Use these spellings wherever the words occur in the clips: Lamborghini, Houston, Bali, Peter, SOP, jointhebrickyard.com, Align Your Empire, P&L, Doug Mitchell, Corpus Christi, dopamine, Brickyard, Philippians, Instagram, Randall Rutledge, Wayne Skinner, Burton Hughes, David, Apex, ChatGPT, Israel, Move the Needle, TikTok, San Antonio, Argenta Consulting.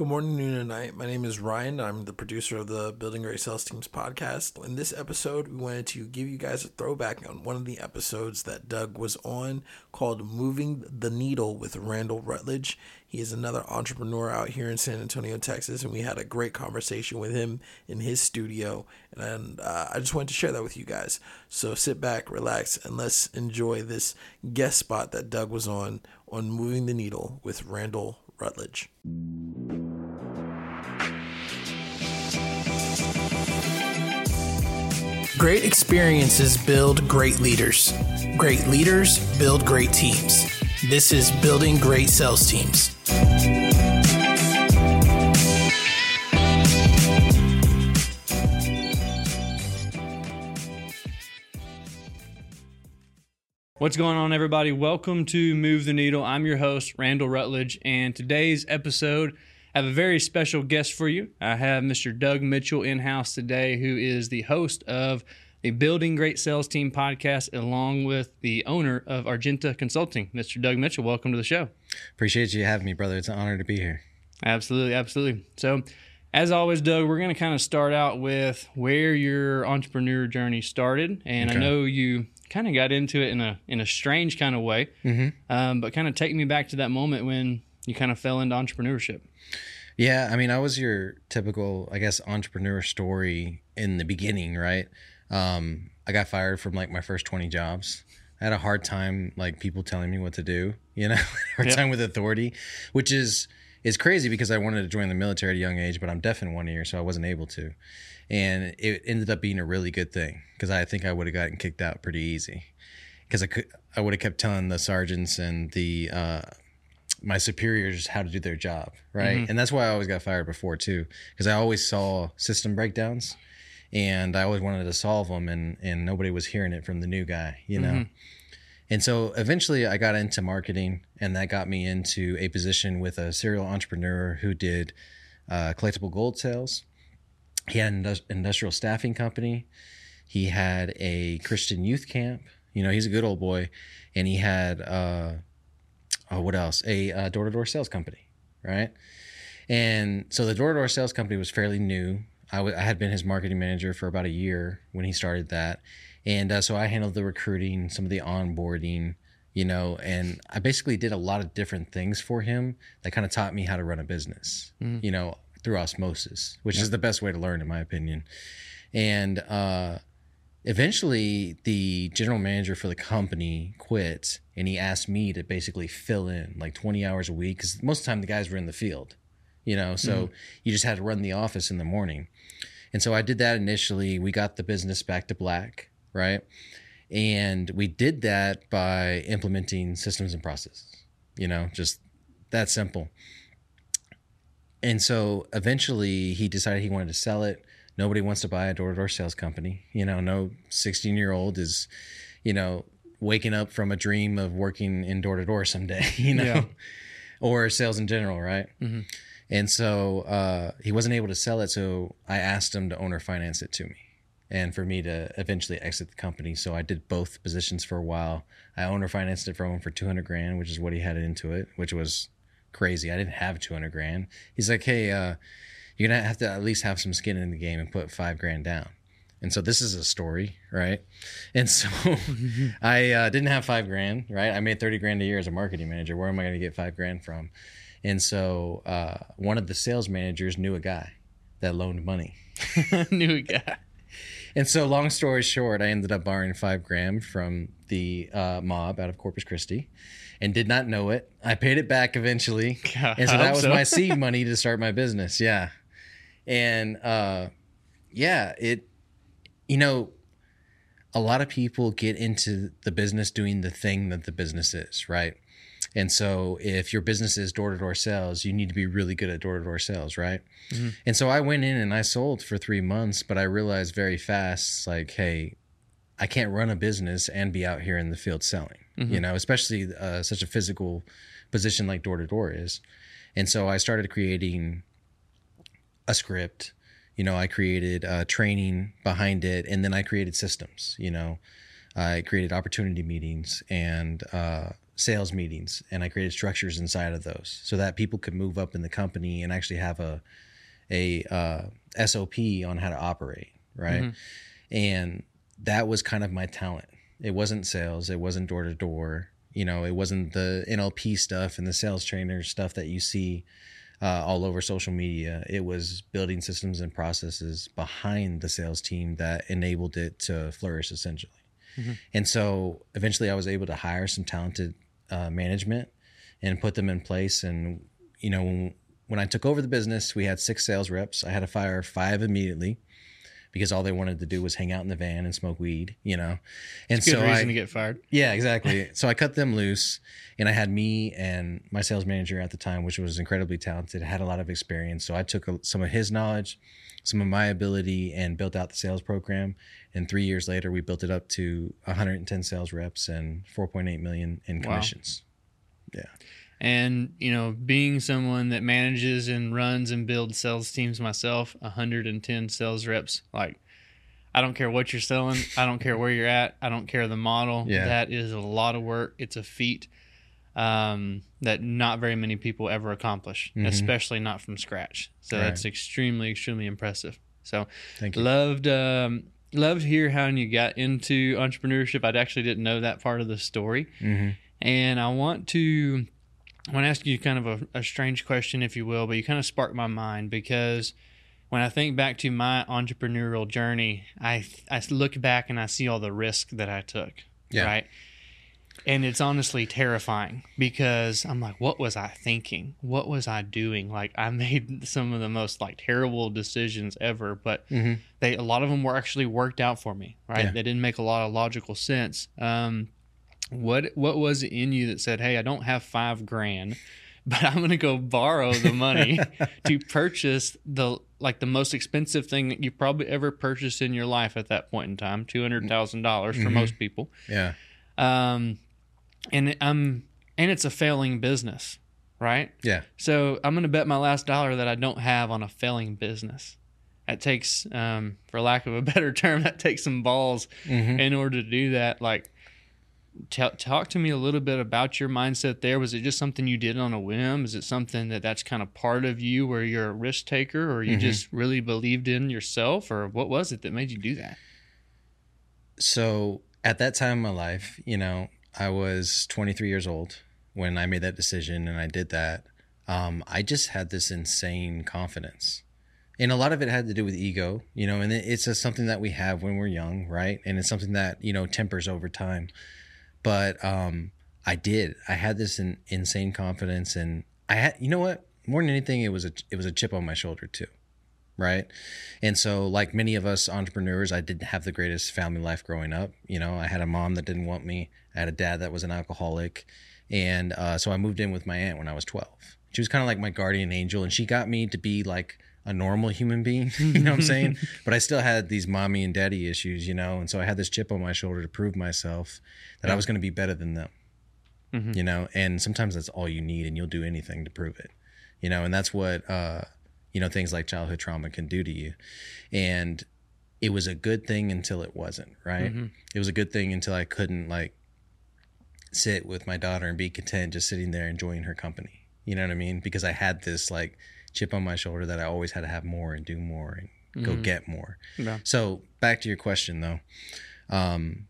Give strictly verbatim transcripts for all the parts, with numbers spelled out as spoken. Good morning, noon, and night. My name is Ryan. I'm the producer of the Building Great Sales Teams podcast. In this episode, we wanted to give you guys a throwback on one of the episodes that Doug was on called Moving the Needle with Randall Rutledge. He is another entrepreneur out here in San Antonio, Texas, and we had a great conversation with him in his studio. And uh, I just wanted to share that with you guys. So sit back, relax, and let's enjoy this guest spot that Doug was on on Moving the Needle with Randall Rutledge. Great experiences build great leaders. Great leaders build great teams. This is Building Great Sales Teams. What's going on, everybody? Welcome to Move the Needle. I'm your host, Randall Rutledge, and today's episode, I have a very special guest for you. I have Mister Doug Mitchell in-house today, who is the host of the Building Great Sales Team podcast, along with the owner of Argenta Consulting. Mister Doug Mitchell, welcome to the show. Appreciate you having me, brother. It's an honor to be here. Absolutely, absolutely. So, as always, Doug, we're going to kind of start out with where your entrepreneur journey started, and okay. I know you kind of got into it in a in a strange kind of way, mm-hmm. um, but kind of take me back to that moment when you kind of fell into entrepreneurship. Yeah, I mean, I was your typical, I guess, entrepreneur story in the beginning, right? Um, I got fired from like my first twenty jobs. I had a hard time, like people telling me what to do, you know, hard yep. time with authority, which is is crazy because I wanted to join the military at a young age, but I'm deaf in one ear, so I wasn't able to. And it ended up being a really good thing because I think I would have gotten kicked out pretty easy because I could, I would have kept telling the sergeants and the uh, my superiors how to do their job, right? Mm-hmm. And that's why I always got fired before too, because I always saw system breakdowns and I always wanted to solve them, and and nobody was hearing it from the new guy, you know? Mm-hmm. And so eventually I got into marketing, and that got me into a position with a serial entrepreneur who did uh, collectible gold sales. He had an industrial staffing company. He had a Christian youth camp. You know, he's a good old boy. And he had, uh, oh, what else? A uh, door-to-door sales company, right? And so the door-to-door sales company was fairly new. I, w- I had been his marketing manager for about a year when he started that. And uh, so I handled the recruiting, some of the onboarding, you know, and I basically did a lot of different things for him that kind of taught me how to run a business, mm. you know, through osmosis, which yeah. is the best way to learn, in my opinion. And uh, eventually the general manager for the company quit, and he asked me to basically fill in like twenty hours a week, because most of the time the guys were in the field, you know, so mm. you just had to run the office in the morning. And so I did that initially. We got the business back to black. Right. And we did that by implementing systems and processes, you know, just that simple. And so eventually he decided he wanted to sell it. Nobody wants to buy a door-to-door sales company. You know, no sixteen year old is, you know, waking up from a dream of working in door-to-door someday, you know, yeah. or sales in general. Right. Mm-hmm. And so uh, he wasn't able to sell it. So I asked him to owner finance it to me, and for me to eventually exit the company. So I did both positions for a while. I owner financed it from him for two hundred grand, which is what he had into it, which was crazy. I didn't have two hundred grand. He's like, hey, uh, you're gonna have to at least have some skin in the game and put five grand down. And so this is a story, right? And so I uh, didn't have five grand, right? I made thirty grand a year as a marketing manager. Where am I gonna get five grand from? And so uh, one of the sales managers knew a guy that loaned money. Knew a guy. And so, long story short, I ended up borrowing five grand from the uh, mob out of Corpus Christi, and did not know it. I paid it back eventually, God, and so that was so. my seed money to start my business. Yeah, and uh, yeah, it. You know, a lot of people get into the business doing the thing that the business is, right? And so if your business is door-to-door sales, you need to be really good at door-to-door sales, right? Mm-hmm. And so I went in and I sold for three months, but I realized very fast, like, hey, I can't run a business and be out here in the field selling, mm-hmm. you know, especially uh, such a physical position like door-to-door is. And so I started creating a script, you know, I created uh, training behind it, and then I created systems, you know, I created opportunity meetings and uh sales meetings, and I created structures inside of those so that people could move up in the company and actually have a a uh, S O P on how to operate, right? Mm-hmm. And that was kind of my talent. It wasn't sales. It wasn't door to door. You know, it wasn't the N L P stuff and the sales trainer stuff that you see uh, all over social media. It was building systems and processes behind the sales team that enabled it to flourish, essentially. Mm-hmm. And so eventually I was able to hire some talented uh, management and put them in place. And, you know, when, when I took over the business, we had six sales reps. I had to fire five immediately because all they wanted to do was hang out in the van and smoke weed, you know? And it's a good so reason I, to get fired. Yeah, exactly. So I cut them loose, and I had me and my sales manager at the time, which was incredibly talented, had a lot of experience. So I took a, some of his knowledge, some of my ability, and built out the sales program. And three years later, we built it up to one hundred ten sales reps and four point eight million in commissions. Wow. Yeah. And, you know, being someone that manages and runs and builds sales teams myself, one hundred ten sales reps, like, I don't care what you're selling. I don't care where you're at. I don't care the model. Yeah. That is a lot of work. It's a feat um, that not very many people ever accomplish, mm-hmm. especially not from scratch. So right. That's extremely, extremely impressive. So Thank you. loved, um, loved to hear how you got into entrepreneurship. I actually didn't know that part of the story. Mm-hmm. And I want to... I want to ask you kind of a, a strange question, if you will, but you kind of sparked my mind, because when I think back to my entrepreneurial journey, I I look back and I see all the risk that I took, yeah. right? And it's honestly terrifying, because I'm like, what was I thinking? What was I doing? Like, I made some of the most like terrible decisions ever, but mm-hmm. they a lot of them were actually worked out for me, right? Yeah. They didn't make a lot of logical sense. Um What what was it in you that said, hey, I don't have five grand, but I'm going to go borrow the money to purchase the like the most expensive thing that you probably ever purchased in your life at that point in time, two hundred thousand dollars mm-hmm. for most people. Yeah. Um, and I'm and it's a failing business, right? Yeah. So I'm going to bet my last dollar that I don't have on a failing business. That takes, um, for lack of a better term, that takes some balls mm-hmm. in order to do that. Like, Tell, talk to me a little bit about your mindset there. Was it just something you did on a whim? Is it something that that's kind of part of you where you're a risk taker, or you mm-hmm. just really believed in yourself, or what was it that made you do that? So at that time in my life, you know, I was twenty-three years old when I made that decision and I did that. Um, I just had this insane confidence. And a lot of it had to do with ego, you know, and it's just something that we have when we're young, right? And it's something that, you know, tempers over time. But um, I did. I had this in, insane confidence, and I had, you know what? More than anything, it was a it was a chip on my shoulder too, right? And so, like many of us entrepreneurs, I didn't have the greatest family life growing up. You know, I had a mom that didn't want me. I had a dad that was an alcoholic, and uh, so I moved in with my aunt when I was twelve. She was kind of like my guardian angel, and she got me to be like a normal human being, you know what I'm saying? But I still had these mommy and daddy issues, you know? And so I had this chip on my shoulder to prove myself that yeah. I was going to be better than them, mm-hmm. you know? And sometimes that's all you need, and you'll do anything to prove it, you know? And that's what, uh, you know, things like childhood trauma can do to you. And it was a good thing until it wasn't, right? Mm-hmm. It was a good thing until I couldn't like sit with my daughter and be content just sitting there enjoying her company. You know what I mean? Because I had this like chip on my shoulder that I always had to have more and do more and mm-hmm. go get more. Yeah. So back to your question though. Um,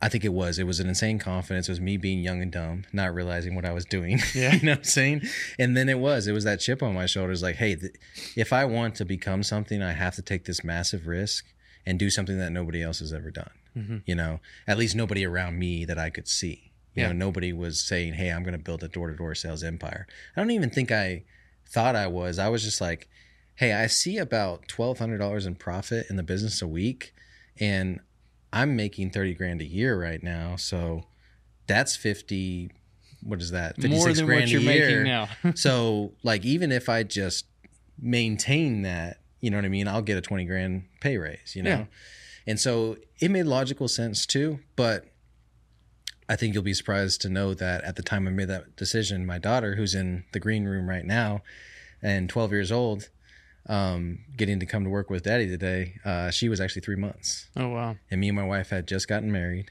I think it was, it was an insane confidence. It was me being young and dumb, not realizing what I was doing. Yeah. You know what I'm saying? And then it was, it was that chip on my shoulders. Like, hey, th- if I want to become something, I have to take this massive risk and do something that nobody else has ever done. Mm-hmm. You know, at least nobody around me that I could see, you yeah. know, nobody was saying, hey, I'm going to build a door to door sales empire. I don't even think I, thought I was. I was just like, hey, I see about twelve hundred dollars in profit in the business a week, and I'm making thirty grand a year right now. So that's fifty. What is that? fifty-six more than grand what you're a year. Making now. So like, even if I just maintain that, you know what I mean? I'll get a twenty grand pay raise, you know? Yeah. And so it made logical sense too, but I think you'll be surprised to know that at the time I made that decision, my daughter, who's in the green room right now and twelve years old, um, getting to come to work with daddy today, uh, she was actually three months. Oh, wow. And me and my wife had just gotten married,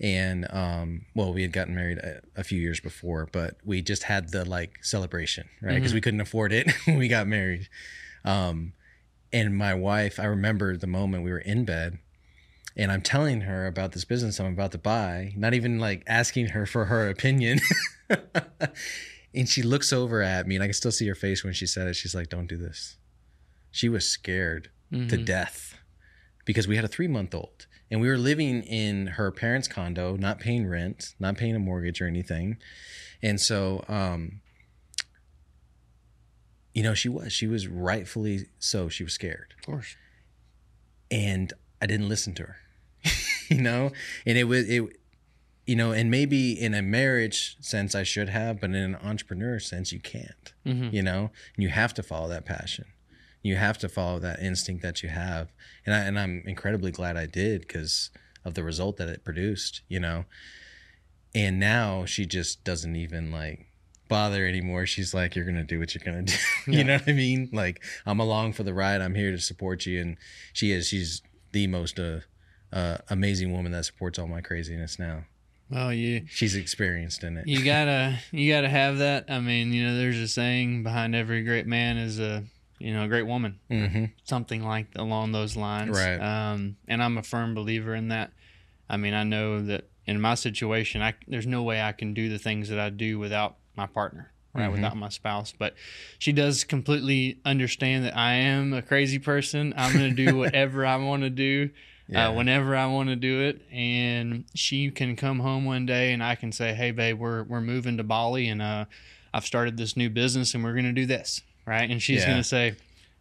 And, um, well, we had gotten married a, a few years before, but we just had the like celebration, right? 'Cause mm-hmm. we couldn't afford it when we got married. Um, and my wife, I remember the moment we were in bed and I'm telling her about this business I'm about to buy, not even like asking her for her opinion. And she looks over at me and I can still see her face when she said it. She's like, "Don't do this." She was scared mm-hmm. to death because we had a three month old. And we were living in her parents' condo, not paying rent, not paying a mortgage or anything. And so, um, you know, she was. She was rightfully so. She was scared. Of course. And I didn't listen to her, you know? And it was, it, you know, and maybe in a marriage sense I should have, but in an entrepreneur sense you can't, mm-hmm. you know? And you have to follow that passion. You have to follow that instinct that you have. And, I, and I'm incredibly glad I did because of the result that it produced, you know. And now she just doesn't even, like, bother anymore. She's like, "You're going to do what you're going to do." Yeah. You know what I mean? Like, I'm along for the ride. I'm here to support you. And she is. She's the most uh, uh, amazing woman that supports all my craziness now. Well, you she's experienced in it. You gotta, you gotta have that. I mean, you know, there's a saying behind every great man is a... you know, a great woman, mm-hmm. something like along those lines. Right. Um, and I'm a firm believer in that. I mean, I know that in my situation, I, there's no way I can do the things that I do without my partner, right? Mm-hmm. Without my spouse. But she does completely understand that I am a crazy person. I'm going to do whatever I want to do, yeah. uh, whenever I want to do it. And she can come home one day and I can say, "Hey babe, we're, we're moving to Bali and, uh, I've started this new business and we're going to do this." Right. And she's yeah. going to say,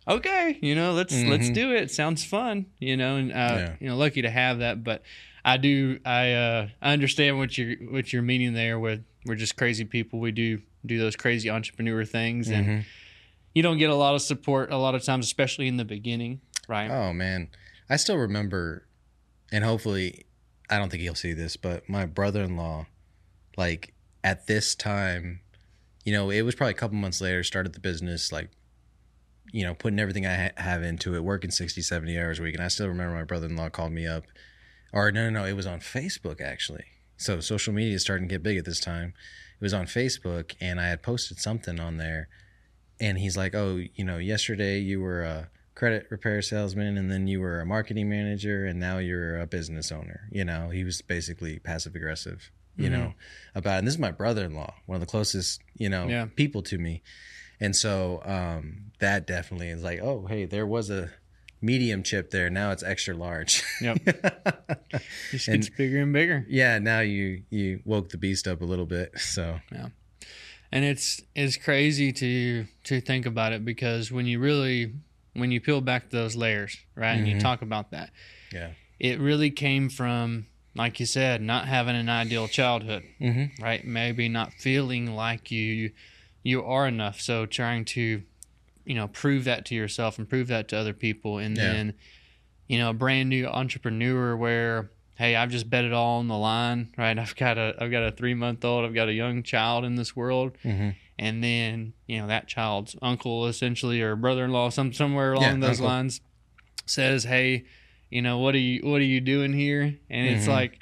"Okay, you know, let's, mm-hmm. let's do it. Sounds fun." You know, and, uh, yeah. you know, lucky to have that, but I do, I, uh, I understand what you're, what you're meaning there with, we're just crazy people. We do do those crazy entrepreneur things mm-hmm. and you don't get a lot of support a lot of times, especially in the beginning. Right. Oh man. I still remember, and hopefully I don't think he'll see this, but my brother-in-law, like at this time, you know, it was probably a couple months later, started the business, like, you know, putting everything I ha- have into it, working sixty, seventy hours a week. And I still remember my brother-in-law called me up, or no, no, no, it was on Facebook, actually. So social media is starting to get big at this time. It was on Facebook, and I had posted something on there. And he's like, "Oh, you know, yesterday you were a credit repair salesman, and then you were a marketing manager, and now you're a business owner." You know, he was basically passive-aggressive. You know, mm-hmm. about, and this is my brother-in-law, one of the closest, you know, yeah. people to me. And so um, that definitely is like, oh, hey, there was a medium chip there. Now it's extra large. Yep. It just and, gets bigger and bigger. Yeah. Now you, you woke the beast up a little bit. So, yeah. And it's, it's crazy to, to think about it because when you really, when you peel back those layers, right. And mm-hmm. you talk about that. Yeah. It really came from, like you said, not having an ideal childhood, mm-hmm. right? Maybe not feeling like you you are enough. So trying to, you know, prove that to yourself and prove that to other people. And yeah. then, you know, a brand new entrepreneur where, hey, I've just bet it all on the line, right? I've got a I've got a three month old, I've got a young child in this world. Mm-hmm. And then, you know, that child's uncle essentially or brother in law, some somewhere along yeah, those uncle. lines says, "Hey, you know, what are you, what are you doing here?" And mm-hmm. it's like,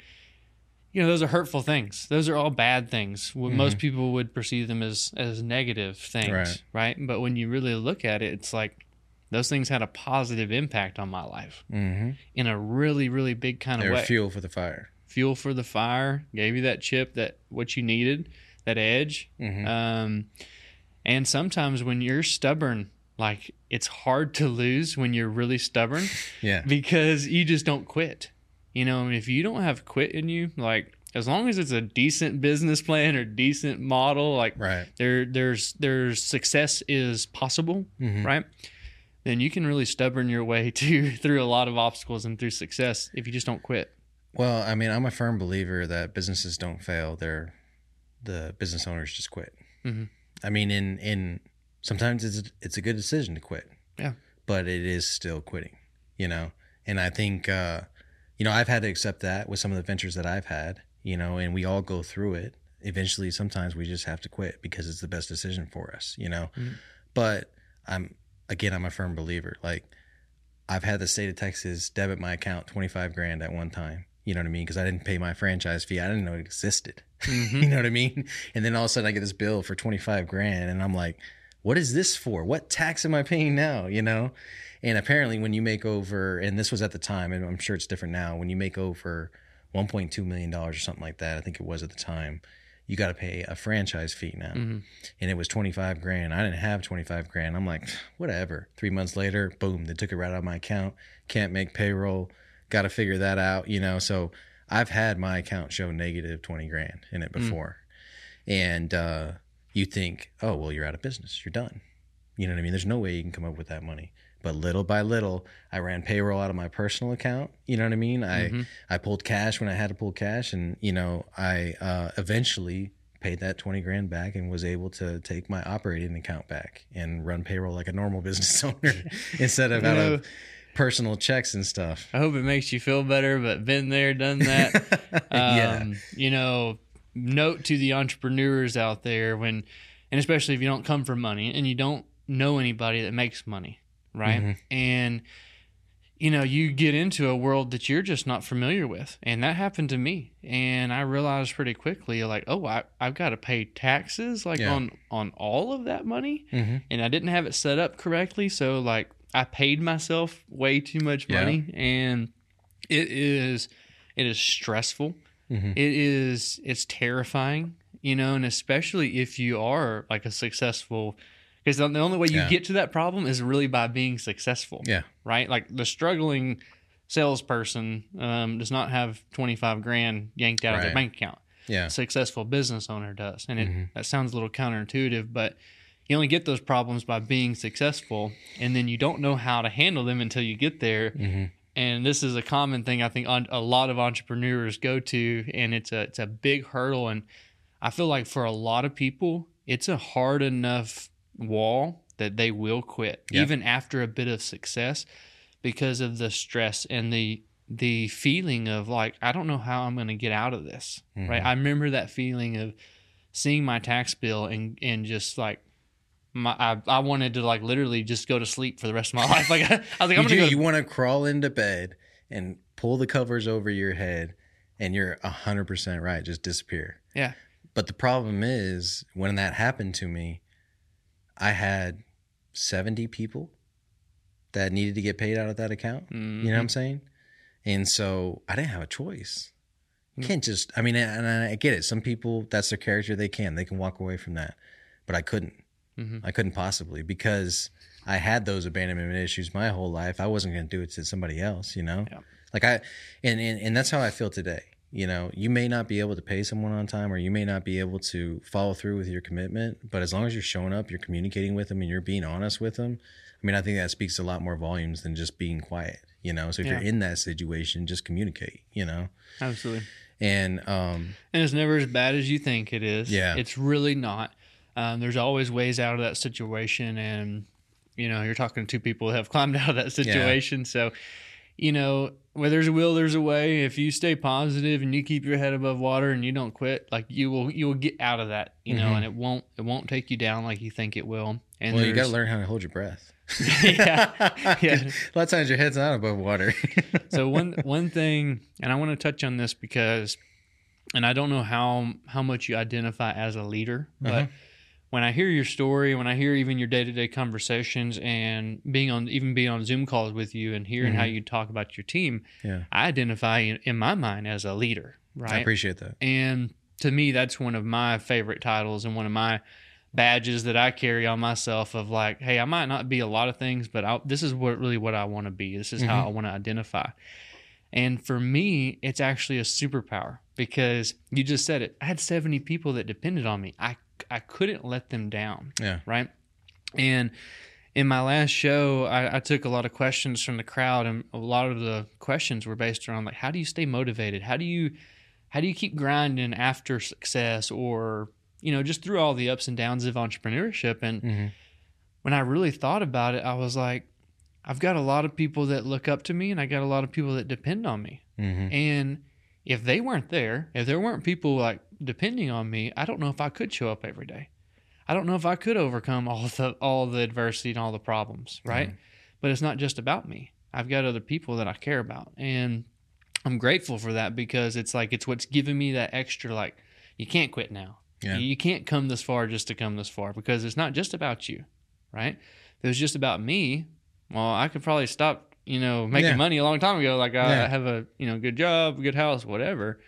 you know, those are hurtful things. Those are all bad things. Mm-hmm. Most people would perceive them as, as negative things, right. right? But when you really look at it, it's like those things had a positive impact on my life mm-hmm. in a really, really big kind of way. They were fuel for the fire. Fuel for the fire. Gave you that chip, that what you needed, that edge. Mm-hmm. Um, and sometimes when you're stubborn, like it's hard to lose when you're really stubborn yeah. because you just don't quit. You know, I mean, if you don't have quit in you, like as long as it's a decent business plan or decent model, like right. there, there's, there's success is possible, mm-hmm. right? Then you can really stubborn your way to through a lot of obstacles and through success if you just don't quit. Well, I mean, I'm a firm believer that businesses don't fail. They're the business owners just quit. Mm-hmm. I mean, in, in, sometimes it's it's a good decision to quit, yeah. but it is still quitting, you know? And I think, uh, you know, I've had to accept that with some of the ventures that I've had, you know, and we all go through it. Eventually, sometimes we just have to quit because it's the best decision for us, you know? Mm-hmm. But I'm, again, I'm a firm believer. Like I've had the state of Texas debit my account twenty-five grand at one time You know what I mean? Because I didn't pay my franchise fee. I didn't know it existed. Mm-hmm. You know what I mean? And then all of a sudden I get this bill for twenty-five grand and I'm like, what is this for? What tax am I paying now? You know? And apparently when you make over, and this was at the time, and I'm sure it's different now, when you make over one point two million dollars or something like that, I think it was at the time, you got to pay a franchise fee now. Mm-hmm. And it was twenty-five grand. I didn't have twenty-five grand. I'm like, whatever. Three months later, boom, they took it right out of my account. Can't make payroll. Got to figure that out, you know? So I've had my account show negative twenty grand in it before. Mm. And uh, you think, oh, well, you're out of business. You're done. You know what I mean? There's no way you can come up with that money. But little by little, I ran payroll out of my personal account. You know what I mean? Mm-hmm. I, I pulled cash when I had to pull cash. And, you know, I uh, eventually paid that twenty grand back and was able to take my operating account back and run payroll like a normal business owner instead of out of personal checks and stuff. I hope it makes you feel better, but been there, done that. um, yeah. You know, note to the entrepreneurs out there when, and especially if you don't come from money and you don't know anybody that makes money. Right. Mm-hmm. And, you know, you get into a world that you're just not familiar with. And that happened to me. And I realized pretty quickly, like, oh, I, I've got to pay taxes like yeah. on, on all of that money. Mm-hmm. And I didn't have it set up correctly. So, like, I paid myself way too much money. Yeah. And it is it is stressful. Mm-hmm. It is it's terrifying, you know, and especially if you are like a successful. Because the only way you yeah. get to that problem is really by being successful. Yeah. Right? Like the struggling salesperson um, does not have twenty-five grand yanked out right. of their bank account. Yeah. A successful business owner does. And it, mm-hmm. that sounds a little counterintuitive, but you only get those problems by being successful. And then you don't know how to handle them until you get there. Mm-hmm. And this is a common thing I think on, a lot of entrepreneurs go to. And it's a, it's a big hurdle. And I feel like for a lot of people, it's a hard enough wall that they will quit yeah. even after a bit of success because of the stress and the the feeling of like, I don't know how I'm going to get out of this. Mm-hmm. Right. I remember that feeling of seeing my tax bill and and just like my I, I wanted to like literally just go to sleep for the rest of my life. Like I, I was like, I'm gonna go to- you want to crawl into bed and pull the covers over your head and you're a hundred percent right, just disappear. Yeah. But the problem is when that happened to me, I had seventy people that needed to get paid out of that account. Mm-hmm. You know what I'm saying? And so I didn't have a choice. You mm-hmm. can't just, I mean, and I get it. Some people, that's their character. They can, they can walk away from that, but I couldn't, mm-hmm. I couldn't possibly because I had those abandonment issues my whole life. I wasn't going to do it to somebody else, you know, yeah. like I, and, and, and that's how I feel today. You know, you may not be able to pay someone on time or you may not be able to follow through with your commitment, but as long as you're showing up, you're communicating with them and you're being honest with them. I mean, I think that speaks a lot more volumes than just being quiet, you know? So if yeah. you're in that situation, just communicate, you know? Absolutely. And, um, and it's never as bad as you think it is. Yeah. It's really not. Um, there's always ways out of that situation. And, you know, you're talking to two people who have climbed out of that situation. Yeah. So, you know, where there's a will, there's a way. If you stay positive and you keep your head above water and you don't quit, like you will, you will get out of that, you know. Mm-hmm. And it won't, it won't take you down like you think it will. And well, you got to learn how to hold your breath. yeah, yeah. A lot of times your head's not above water. So one, one thing, and I want to touch on this because, and I don't know how how much you identify as a leader, but uh-huh. when I hear your story, when I hear even your day-to-day conversations and being on, even being on Zoom calls with you and hearing mm-hmm. how you talk about your team, yeah. I identify in, in my mind as a leader, right? I appreciate that. And to me, that's one of my favorite titles and one of my badges that I carry on myself of like, hey, I might not be a lot of things, but I'll, this is what really what I want to be. This is mm-hmm. how I want to identify. And for me, it's actually a superpower because you just said it. I had seventy people that depended on me. I I couldn't let them down. Yeah. Right. And in my last show, I, I took a lot of questions from the crowd, and a lot of the questions were based around like, how do you stay motivated? How do you, how do you keep grinding after success, or, you know, just through all the ups and downs of entrepreneurship? And mm-hmm. when I really thought about it, I was like, I've got a lot of people that look up to me, and I got a lot of people that depend on me. Mm-hmm. And if they weren't there, if there weren't people like depending on me, I don't know if I could show up every day. I don't know if I could overcome all the all the adversity and all the problems, right? Mm-hmm. But it's not just about me. I've got other people that I care about. And I'm grateful for that, because it's like, it's what's giving me that extra, like, you can't quit now. Yeah. You can't come this far just to come this far, because it's not just about you, right? If it was just about me, well, I could probably stop, you know, making yeah. money a long time ago. Like I yeah. have a, you know, good job, good house, whatever.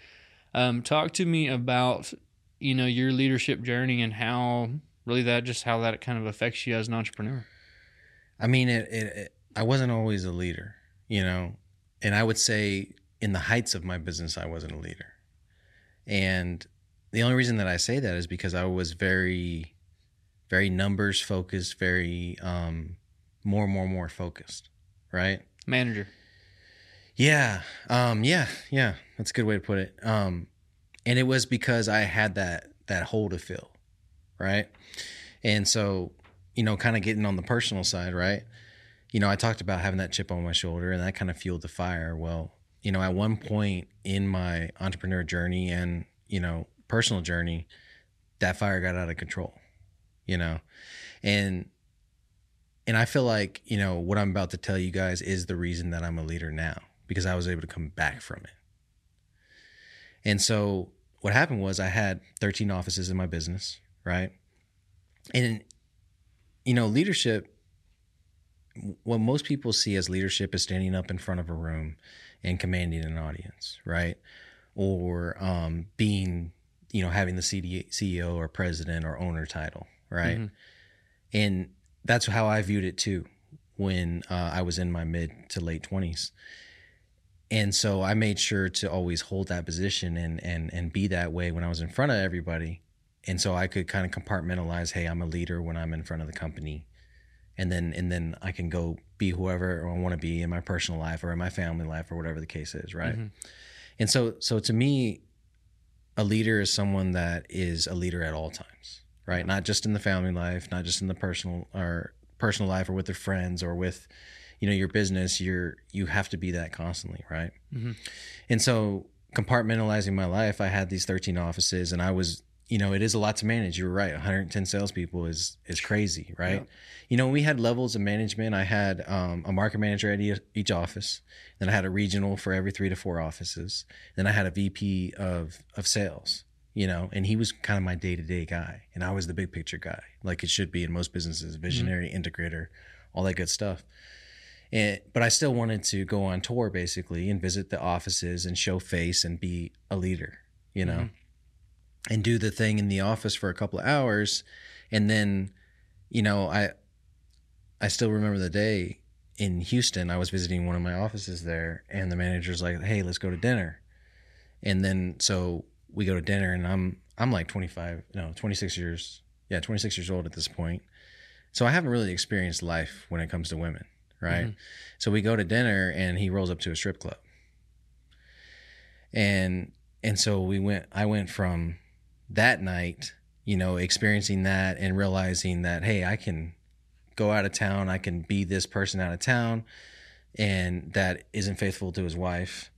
Um, talk to me about, you know, your leadership journey and how really that, just how that kind of affects you as an entrepreneur. I mean, it, it, it I wasn't always a leader, you know, and I would say, in the heights of my business, I wasn't a leader. And the only reason that I say that is because I was very, very numbers focused, very um, more, more, more focused, right? Manager. Yeah. Um, yeah. Yeah. That's a good way to put it. Um, and it was because I had that, that hole to fill, right? And so, you know, kind of getting on the personal side, right? You know, I talked about having that chip on my shoulder, and that kind of fueled the fire. Well, you know, at one point in my entrepreneur journey and, you know, personal journey, that fire got out of control, you know, and, and I feel like, you know, what I'm about to tell you guys is the reason that I'm a leader now, because I was able to come back from it. And so what happened was I had thirteen offices in my business, right? And, you know, leadership, what most people see as leadership is standing up in front of a room and commanding an audience, right? Or um, being, you know, having the C D, C E O or president or owner title, right? Mm-hmm. And that's how I viewed it too when uh, I was in my mid to late twenties. And so I made sure to always hold that position and and and be that way when I was in front of everybody. And so I could kind of compartmentalize, hey, I'm a leader when I'm in front of the company. And then and then I can go be whoever I want to be in my personal life or in my family life or whatever the case is, right? Mm-hmm. And so so to me, a leader is someone that is a leader at all times, right? Not just in the family life, not just in the personal or personal life or with their friends or with, you know, your business. You're you have to be that constantly, right? Mm-hmm. And so compartmentalizing my life, I had these thirteen offices, and I was, you know, it is a lot to manage. You're right. one hundred ten salespeople is is crazy, right? Yeah. You know, we had levels of management. I had um, a market manager at e- each office. Then I had a regional for every three to four offices. Then I had a V P of of sales, you know, and he was kind of my day-to-day guy. And I was the big picture guy, like it should be in most businesses, visionary, mm-hmm. integrator, all that good stuff. And, but I still wanted to go on tour, basically, and visit the offices and show face and be a leader, you know? Mm-hmm. And do the thing in the office for a couple of hours. And then, you know, I I still remember the day in Houston, I was visiting one of my offices there, and the manager's like, hey, let's go to dinner. And then so we go to dinner, and I'm I'm like twenty-five, no, twenty-six years, yeah, twenty-six years old at this point. So I haven't really experienced life when it comes to women, right? Mm-hmm. So we go to dinner, and he rolls up to a strip club. And and so we went I went from that night, you know, experiencing that and realizing that, hey, I can go out of town, I can be this person out of town, and that isn't faithful to his wife,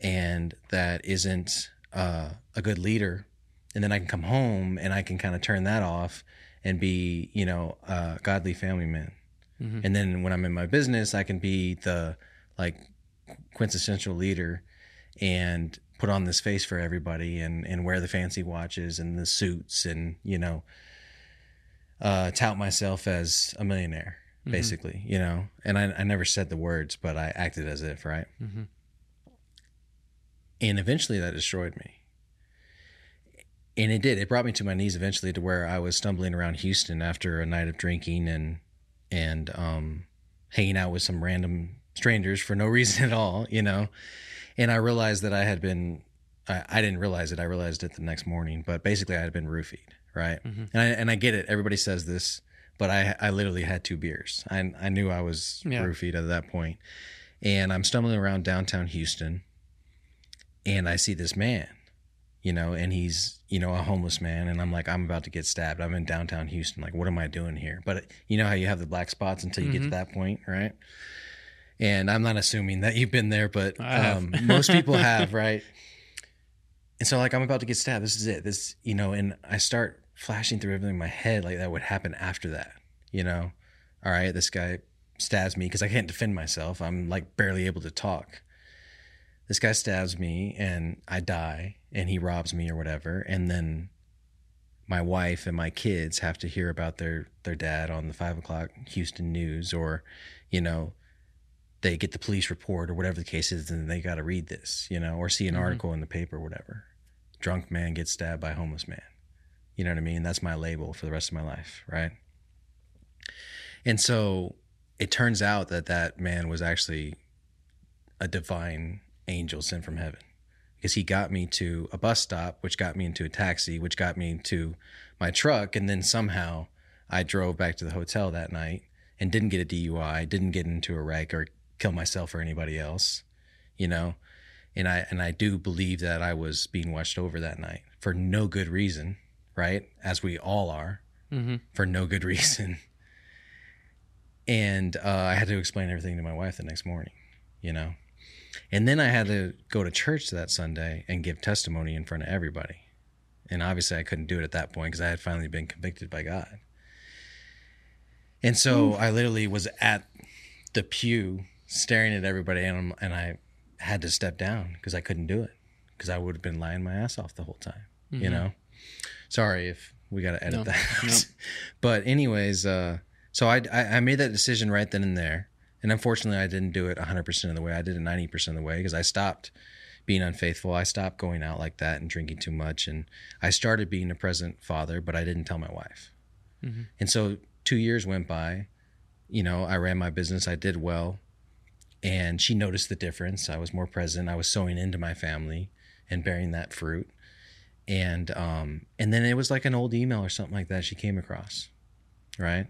and that isn't uh, a good leader. And then I can come home and I can kind of turn that off and be, you know, a godly family man. Mm-hmm. And then when I'm in my business, I can be the like quintessential leader and put on this face for everybody and, and wear the fancy watches and the suits and, you know, uh, tout myself as a millionaire, mm-hmm. basically, you know. And I, I never said the words, but I acted as if, right? Mm-hmm. And eventually that destroyed me. And it did. It brought me to my knees eventually, to where I was stumbling around Houston after a night of drinking and and um, hanging out with some random strangers for no reason at all, you know. And I realized that I had been, I, I didn't realize it. I realized it the next morning, but basically I had been roofied, right? Mm-hmm. And I, and I get it. Everybody says this, but I, I literally had two beers. I, I knew I was yeah. roofied at that point. And I'm stumbling around downtown Houston, and I see this man, you know, and he's, you know, a homeless man. And I'm like, I'm about to get stabbed. I'm in downtown Houston. Like, what am I doing here? But you know how you have the black spots until you mm-hmm. get to that point, right? And I'm not assuming that you've been there, but um, most people have, right? And so, like, I'm about to get stabbed. This is it. This, you know, and I start flashing through everything in my head, like that would happen after that, you know? All right, this guy stabs me because I can't defend myself. I'm, like, barely able to talk. this guy stabs me and I die and he robs me or whatever. And then my wife and my kids have to hear about their, their dad on the five o'clock Houston news, or, you know, they get the police report or whatever the case is, and they got to read this, you know, or see an mm-hmm. article in the paper or whatever. Drunk man gets stabbed by homeless man. You know what I mean? That's my label for the rest of my life, right? And so it turns out that that man was actually a divine angel sent from heaven, because he got me to a bus stop, which got me into a taxi, which got me to my truck. And then somehow I drove back to the hotel that night and didn't get a D U I, didn't get into a wreck or kill myself or anybody else, you know? And I, and I do believe that I was being watched over that night for no good reason, right? As we all are, mm-hmm. for no good reason. And uh, I had to explain everything to my wife the next morning, you know? And then I had to go to church that Sunday and give testimony in front of everybody. And obviously I couldn't do it at that point because I had finally been convicted by God. And so I literally was at the pew staring at everybody, and, and I had to step down because I couldn't do it, because I would have been lying my ass off the whole time, mm-hmm. you know? Sorry if we got to edit no, that out. No. But anyways, uh, so I, I, I made that decision right then and there. And unfortunately, I didn't do it one hundred percent of the way. I did it ninety percent of the way, because I stopped being unfaithful. I stopped going out like that and drinking too much. And I started being a present father, but I didn't tell my wife. Mm-hmm. And so two years went by. You know, I ran my business. I did well. And she noticed the difference. I was more present. I was sowing into my family and bearing that fruit. And um, and then it was like an old email or something like that she came across, right?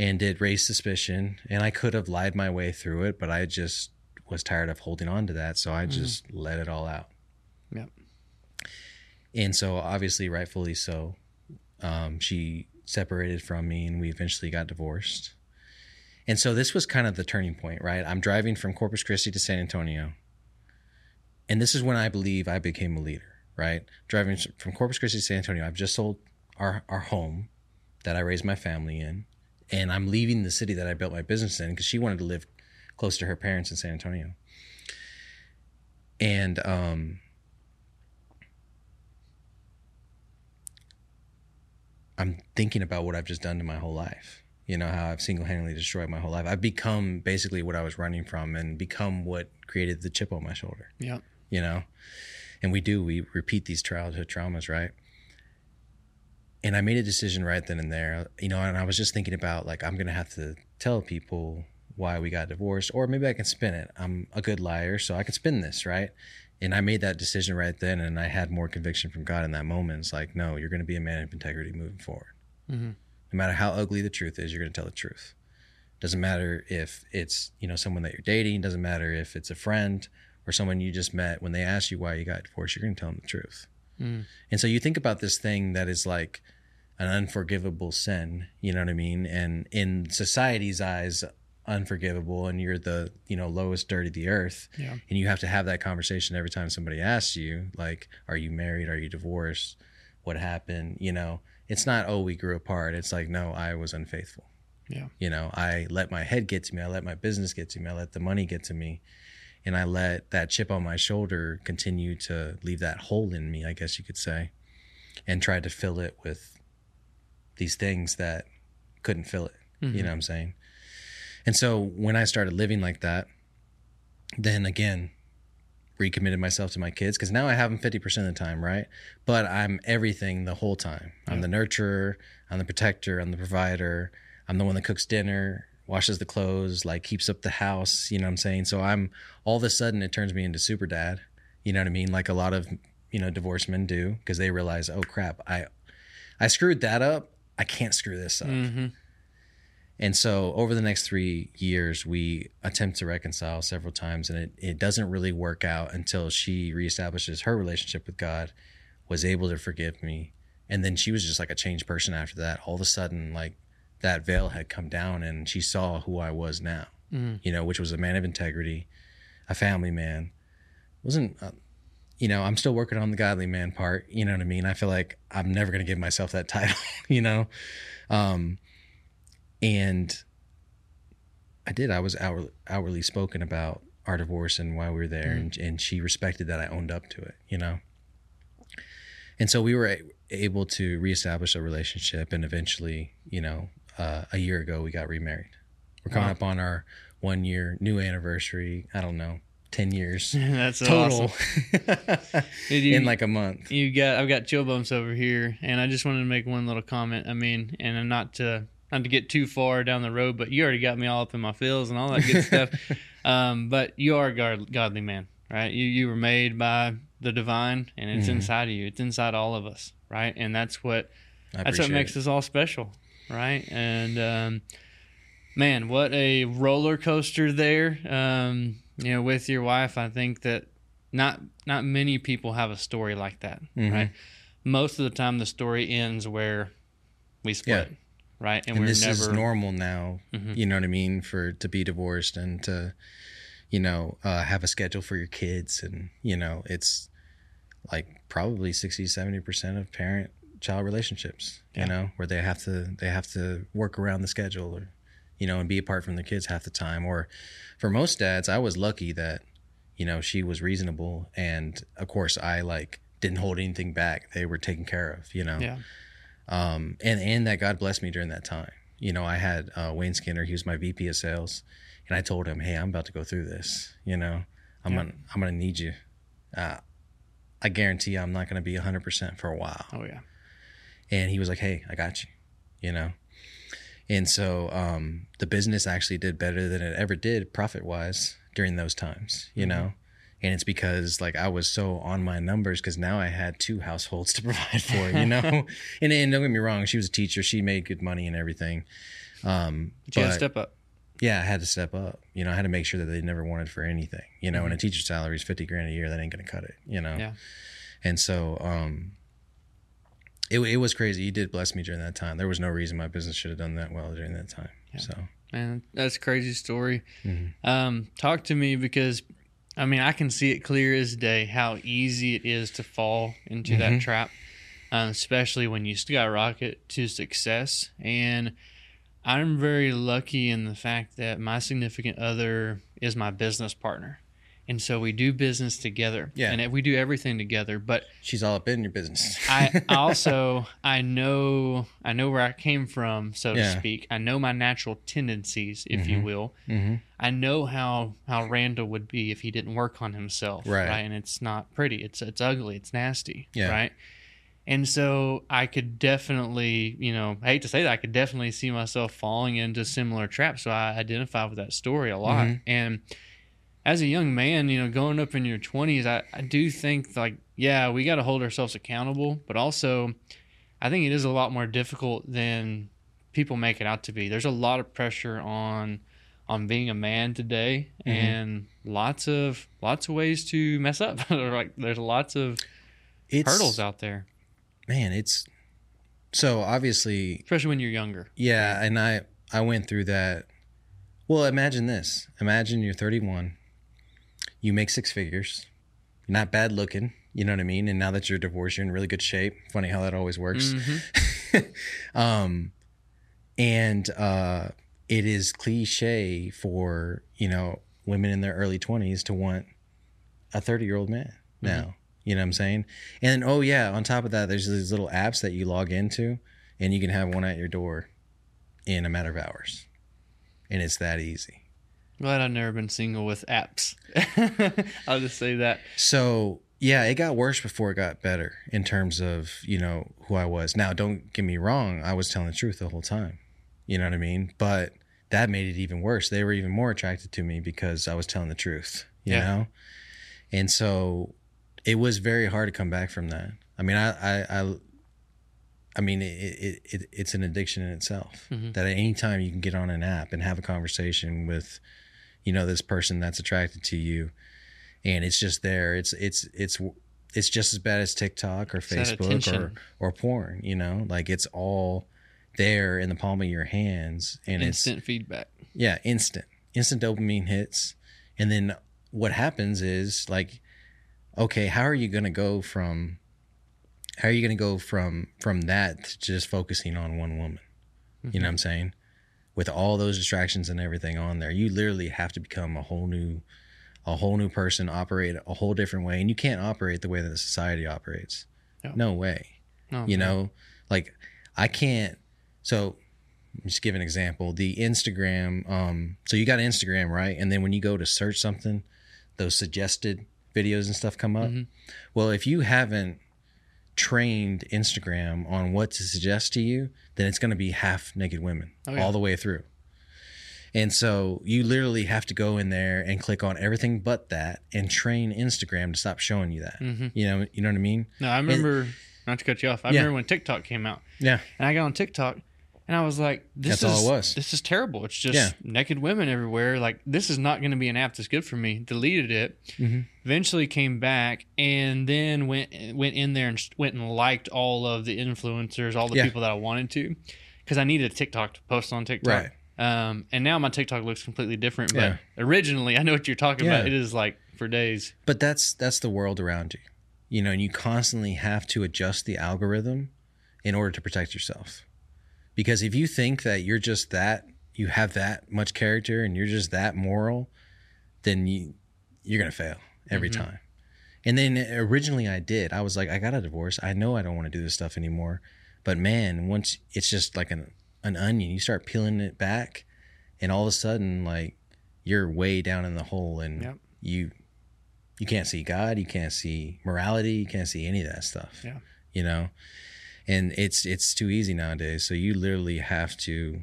And it raised suspicion, and I could have lied my way through it, but I just was tired of holding on to that, so I just mm-hmm. let it all out. Yep. And so obviously, rightfully so, um, she separated from me, and we eventually got divorced. And so this was kind of the turning point, right? I'm driving from Corpus Christi to San Antonio, and this is when I believe I became a leader, right? Driving from Corpus Christi to San Antonio, I've just sold our, our home that I raised my family in. And I'm leaving the city that I built my business in, because she wanted to live close to her parents in San Antonio. And um, I'm thinking about what I've just done to my whole life. You know, how I've single-handedly destroyed my whole life. I've become basically what I was running from, and become what created the chip on my shoulder. Yeah. You know, and we do, we repeat these childhood traumas, right? And I made a decision right then and there, you know, and I was just thinking about, like, I'm going to have to tell people why we got divorced, or maybe I can spin it. I'm a good liar, so I can spin this, right? And I made that decision right then, and I had more conviction from God in that moment. It's like, no, you're going to be a man of integrity moving forward. Mm-hmm. No matter how ugly the truth is, you're going to tell the truth. Doesn't matter if it's, you know, someone that you're dating. Doesn't matter if it's a friend or someone you just met. When they ask you why you got divorced, you're going to tell them the truth. Mm. And so you think about this thing that is like an unforgivable sin, you know what I mean? And in society's eyes, unforgivable, and you're the, you know, lowest dirt of the earth. Yeah. And you have to have that conversation every time somebody asks you, like, are you married? Are you divorced? What happened? You know, it's not, oh, we grew apart. It's like, no, I was unfaithful. Yeah. You know, I let my head get to me. I let my business get to me. I let the money get to me. And I let that chip on my shoulder continue to leave that hole in me, I guess you could say, and tried to fill it with these things that couldn't fill it. Mm-hmm. You know what I'm saying? And so when I started living like that, then again, recommitted myself to my kids, because now I have them fifty percent of the time, right? But I'm everything the whole time. Yeah. I'm the nurturer. I'm the protector. I'm the provider. I'm the one that cooks dinner, washes the clothes, like keeps up the house, you know what I'm saying? So I'm, all of a sudden it turns me into super dad, you know what I mean? Like a lot of, you know, divorced men do, because they realize, oh crap, I, I screwed that up. I can't screw this up. Mm-hmm. And so over the next three years, we attempt to reconcile several times, and it, it doesn't really work out until she reestablishes her relationship with God, was able to forgive me. And then she was just like a changed person after that. All of a sudden, like, that veil had come down, and she saw who I was now, mm-hmm. you know, which was a man of integrity, a family man. Wasn't, uh, you know, I'm still working on the godly man part. You know what I mean? I feel like I'm never going to give myself that title, you know? Um, and I did, I was hourly, hourly spoken about our divorce and why we were there. Mm. And, and she respected that I owned up to it, you know? And so we were a- able to reestablish a relationship. And eventually, you know, uh, a year ago, we got remarried. We're coming wow. up on our one year new anniversary. I don't know. ten years That's total. Awesome. Dude, you, in like a month. You got, I've got chill bumps over here, and I just wanted to make one little comment. I mean, and not to not to get too far down the road, but you already got me all up in my feels and all that good stuff. Um, but you are a god, godly man, right? You you were made by the divine, and it's mm. inside of you. It's inside all of us, right? And that's what I that's what makes it. us all special, right? And um, man, what a roller coaster there. Um, You know, with your wife, I think that not not many people have a story like that, mm-hmm. right? Most of the time, the story ends where we split, yeah. right? And, and we're this never... is normal now, mm-hmm. you know what I mean, for to be divorced and to, you know, uh, have a schedule for your kids. And, you know, it's like probably sixty, seventy percent of parent-child relationships, yeah. you know, where they have to they have to work around the schedule or... you know, and be apart from the kids half the time. Or for most dads, I was lucky that, you know, she was reasonable. And of course I like didn't hold anything back. They were taken care of, you know? Yeah. Um, and, and that God blessed me during that time. You know, I had uh, Wayne Skinner, he was my V P of sales. And I told him, hey, I'm about to go through this, you know, I'm yeah. gonna, I'm going to need you. Uh, I guarantee I'm not going to be a hundred percent for a while. Oh yeah. And he was like, hey, I got you, you know? And so um, the business actually did better than it ever did profit-wise during those times, you mm-hmm. know? And it's because, like, I was so on my numbers because now I had two households to provide for, you know? and, and don't get me wrong, she was a teacher. She made good money and everything. Um, but you had to step up. Yeah, I had to step up. You know, I had to make sure that they never wanted for anything, you know? Mm-hmm. And a teacher's salary is fifty grand a year. That ain't going to cut it, you know? Yeah. And so... Um, It it was crazy. You did bless me during that time. There was no reason my business should have done that well during that time. Yeah. So, man, that's a crazy story. Mm-hmm. Um, talk to me because, I mean, I can see it clear as day how easy it is to fall into mm-hmm. that trap, um, especially when you skyrocket to success. And I'm very lucky in the fact that my significant other is my business partner. And so we do business together, yeah. and we do everything together. But she's all up in your business. I also I know I know where I came from, so yeah. to speak. I know my natural tendencies, if mm-hmm. you will. Mm-hmm. I know how, how Randall would be if he didn't work on himself, right? right? And it's not pretty. It's it's ugly. It's nasty, yeah. right? And so I could definitely, you know, I hate to say that, I could definitely see myself falling into similar traps. So I identify with that story a lot, mm-hmm. and. As a young man, you know, going up in your twenties, I, I do think, like, yeah, we got to hold ourselves accountable. But also, I think it is a lot more difficult than people make it out to be. There's a lot of pressure on on being a man today, mm-hmm. and lots of lots of ways to mess up. Like, there's lots of it's, hurdles out there. Man, it's so obviously, especially when you're younger. Yeah, right? and I I went through that. Well, imagine this. Imagine you're thirty-one. You make six figures, you're not bad looking, you know what I mean? And now that you're divorced, you're in really good shape. Funny how that always works. Mm-hmm. um, and uh, it is cliche for, you know, women in their early twenties to want a thirty-year-old man now, mm-hmm. you know what I'm saying? And oh yeah, on top of that, there's these little apps that you log into and you can have one at your door in a matter of hours. And it's that easy. Glad I've never been single with apps. I'll just say that. So, yeah, it got worse before it got better in terms of, you know, who I was. Now, don't get me wrong. I was telling the truth the whole time. You know what I mean? But that made it even worse. They were even more attracted to me because I was telling the truth, you yeah. know? And so it was very hard to come back from that. I mean, I I, I, I mean, it, it, it it's an addiction in itself, mm-hmm. that at any time you can get on an app and have a conversation with, you know, this person that's attracted to you, and it's just there. It's it's it's it's just as bad as TikTok or it's Facebook or, or porn. You know, like it's all there in the palm of your hands, and instant it's, feedback. Yeah, instant, instant dopamine hits, and then what happens is like, okay, how are you gonna go from, how are you gonna go from from that to just focusing on one woman? Mm-hmm. You know what I'm saying? With all those distractions and everything on there, you literally have to become a whole new a whole new person, operate a whole different way. And you can't operate the way that the society operates. No, no way. No, you no. know, like I can't. So just give an example, the Instagram. Um, so you got Instagram, right? And then when you go to search something, those suggested videos and stuff come up. Mm-hmm. Well, if you haven't trained Instagram on what to suggest to you, then it's going to be half naked women oh, yeah. all the way through. And so you literally have to go in there and click on everything but that and train Instagram to stop showing you that. Mm-hmm. You know, you know what I mean? No, I remember, and, not to cut you off, I yeah. remember when TikTok came out. Yeah. And I got on TikTok and I was like, this That's is, all it was. This is terrible. It's just yeah. naked women everywhere. Like, this is not going to be an app that's good for me. Deleted it. Mm-hmm. Eventually came back and then went, went in there and went and liked all of the influencers, all the yeah. people that I wanted to, because I needed a TikTok to post on TikTok. Right. Um, and now my TikTok looks completely different, but yeah. originally I know what you're talking yeah. about. It is like for days, but that's, that's the world around you, you know, and you constantly have to adjust the algorithm in order to protect yourself. Because if you think that you're just that, you have that much character and you're just that moral, then you, you're going to fail every mm-hmm. time. And then originally I did, I was like, I got a divorce. I know I don't want to do this stuff anymore, but man, once it's just like an an onion, you start peeling it back and all of a sudden, like, you're way down in the hole and yep. you you can't see God, you can't see morality, you can't see any of that stuff. Yeah. You know? And it's it's too easy nowadays. So you literally have to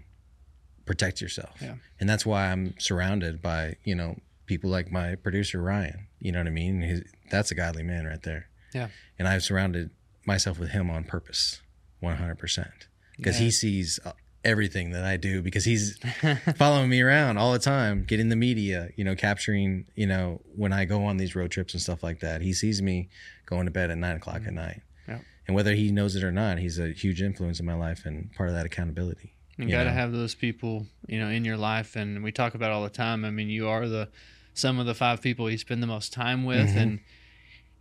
protect yourself. Yeah. And that's why I'm surrounded by, you know, people like my producer Ryan. You know what I mean? His, that's a godly man right there. Yeah. And I've surrounded myself with him on purpose, one hundred percent. Because yeah. he sees everything that I do, because he's following me around all the time, getting the media, you know, capturing, you know, when I go on these road trips and stuff like that, he sees me going to bed at nine o'clock mm-hmm. at night. Yeah. And whether he knows it or not, he's a huge influence in my life and part of that accountability. You, you got to have those people, you know, in your life. And we talk about all the time. I mean, you are the some of the five people you spend the most time with mm-hmm. and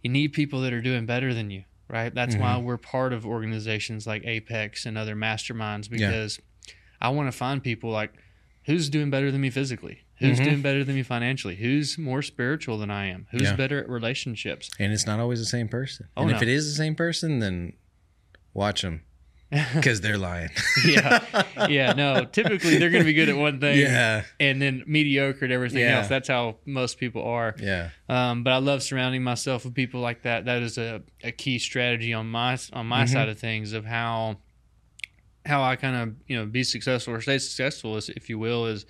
you need people that are doing better than you. Right. That's mm-hmm. why we're part of organizations like Apex and other masterminds, because yeah. I want to find people like, who's doing better than me physically? Who's mm-hmm. doing better than me financially? Who's more spiritual than I am? Who's yeah. better at relationships? And it's not always the same person. Oh, and no. if it is the same person, then watch them, because they're lying. yeah. Yeah. No, typically they're going to be good at one thing yeah. and then mediocre at everything yeah. else. That's how most people are. Yeah. Um, but I love surrounding myself with people like that. That is a, a key strategy on my, on my mm-hmm. side of things of how, how I kind of, you know, be successful or stay successful, is, if you will, is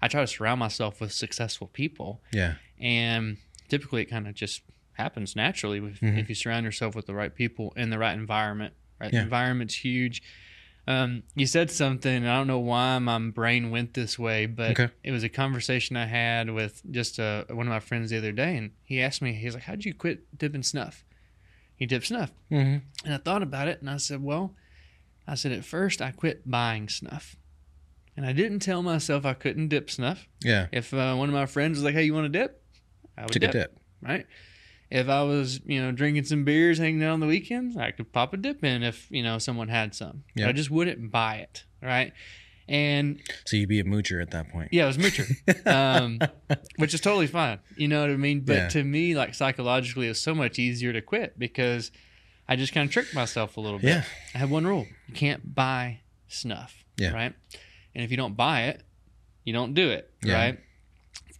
I try to surround myself with successful people. Yeah. And typically it kind of just happens naturally if, mm-hmm. if you surround yourself with the right people in the right environment. Right. Yeah. The environment's huge. Um, you said something, and I don't know why my brain went this way, but okay. it was a conversation I had with just uh, one of my friends the other day, and he asked me, he's like, how'd you quit dipping snuff? He dipped snuff. Mm-hmm. And I thought about it, and I said, well, I said, at first I quit buying snuff. And I didn't tell myself I couldn't dip snuff. Yeah. If uh, one of my friends was like, hey, you want to dip? I would Took dip. a dip. Right? If I was, you know, drinking some beers, hanging out on the weekends, I could pop a dip in if, you know, someone had some. Yeah. I just wouldn't buy it, right? And so you'd be a moocher at that point. Yeah, I was a moocher, um, which is totally fine. You know what I mean? But yeah. to me, like, psychologically, it's so much easier to quit because I just kind of tricked myself a little bit. Yeah. I had one rule. You can't buy snuff, yeah. right? And if you don't buy it, you don't do it, yeah. right?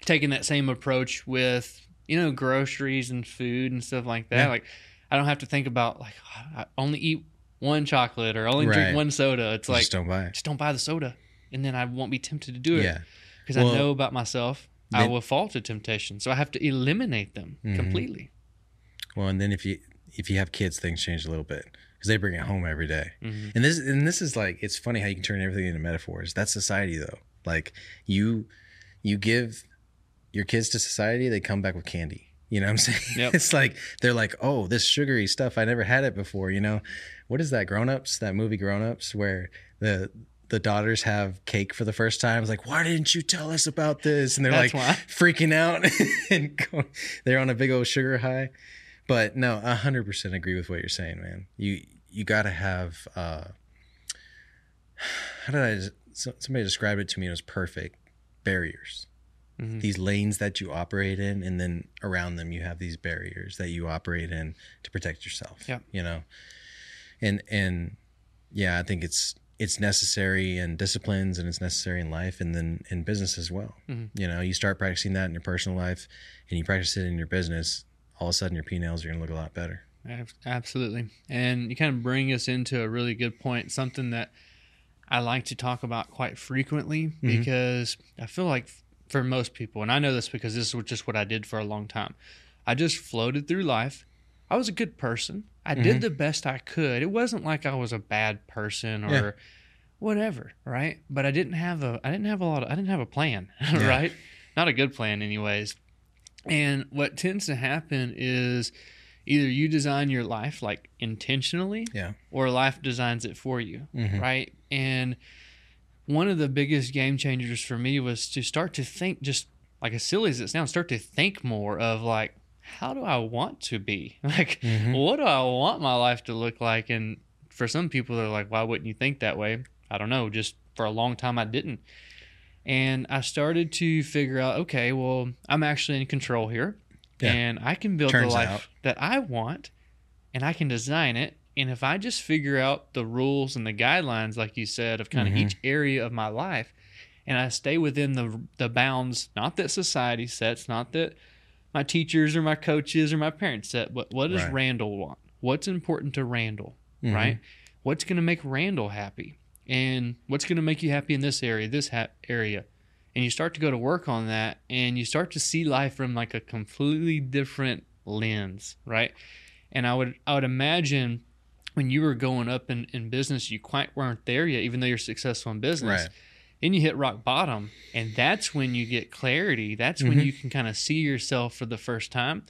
Taking that same approach with, you know, groceries and food and stuff like that. Yeah. Like, I don't have to think about, like, I only eat one chocolate or only right. drink one soda. It's you like, just don't buy it. Just don't buy the soda. And then I won't be tempted to do it. Yeah. Because well, I know about myself, then, I will fall to temptation. So I have to eliminate them mm-hmm. completely. Well, and then if you if you have kids, things change a little bit. Because they bring it home every day. Mm-hmm. And this and this is like, it's funny how you can turn everything into metaphors. That's society, though. Like, you you give your kids to society, they come back with candy. You know what I'm saying? Yep. It's like, they're like, oh, this sugary stuff, I never had it before, you know? What is that, Grown Ups, that movie Grown Ups, where the the daughters have cake for the first time? It's like, why didn't you tell us about this? And they're That's like why. freaking out and going, they're on a big old sugar high. But no, one hundred percent agree with what you're saying, man. You you got to have, uh, how did I, somebody described it to me, it was perfect, barriers. mm-hmm. these lanes that you operate in, and then around them you have these barriers that you operate in to protect yourself. Yeah, you know, and and yeah, I think it's it's necessary in disciplines, and it's necessary in life, and then in business as well. Mm-hmm. You know, you start practicing that in your personal life, and you practice it in your business. All of a sudden, your P and Ls are going to look a lot better. Absolutely. And you kind of bring us into a really good point, something that I like to talk about quite frequently, mm-hmm. because I feel like for most people, and I know this because this is just what I did for a long time, I just floated through life. I was a good person. I mm-hmm. did the best I could. It wasn't like I was a bad person or yeah. whatever, right? But I didn't have a I didn't have a lot of, I didn't have a plan, yeah. right? Not a good plan anyways. And what tends to happen is either you design your life like intentionally yeah. or life designs it for you, mm-hmm. right? And one of the biggest game changers for me was to start to think, just like as silly as it sounds, start to think more of like, how do I want to be? Like, mm-hmm. what do I want my life to look like? And for some people, they're like, why wouldn't you think that way? I don't know. Just for a long time, I didn't. And I started to figure out, okay, well, I'm actually in control here. Yeah. And I can build Turns the life out. that I want, and I can design it. And if I just figure out the rules and the guidelines, like you said, of kind mm-hmm. of each area of my life, and I stay within the the bounds, not that society sets, not that my teachers or my coaches or my parents set, but what does right. Randall want? What's important to Randall, mm-hmm. right? What's going to make Randall happy? And what's going to make you happy in this area, this ha- area? And you start to go to work on that, and you start to see life from like a completely different lens, right? And I would I would imagine when you were going up in, in business, you quite weren't there yet, even though you're successful in business. Right. Then you hit rock bottom, and that's when you get clarity. That's mm-hmm. when you can kind of see yourself for the first time.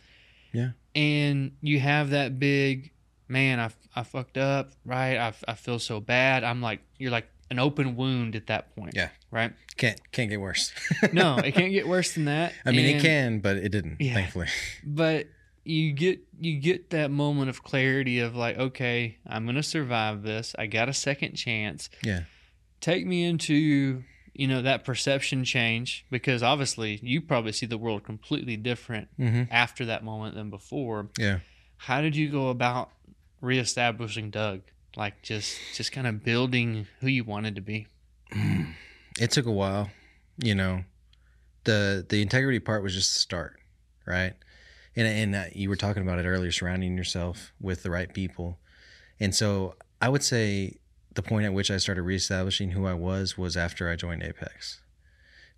Yeah. And you have that big, man, I, I fucked up, right? I, I feel so bad. I'm like, you're like, an open wound at that point. Yeah. Right? Can't can't get worse. No, it can't get worse than that. I mean, and it can, but it didn't, yeah. thankfully. But you get you get that moment of clarity of like, okay, I'm going to survive this. I got a second chance. Yeah. Take me into, you know, that perception change, because obviously you probably see the world completely different mm-hmm. after that moment than before. Yeah. How did you go about reestablishing Doug? Like just, just kind of building who you wanted to be. It took a while, you know. the The integrity part was just the start, right? And and uh, you were talking about it earlier, surrounding yourself with the right people. And so I would say the point at which I started reestablishing who I was was after I joined Apex,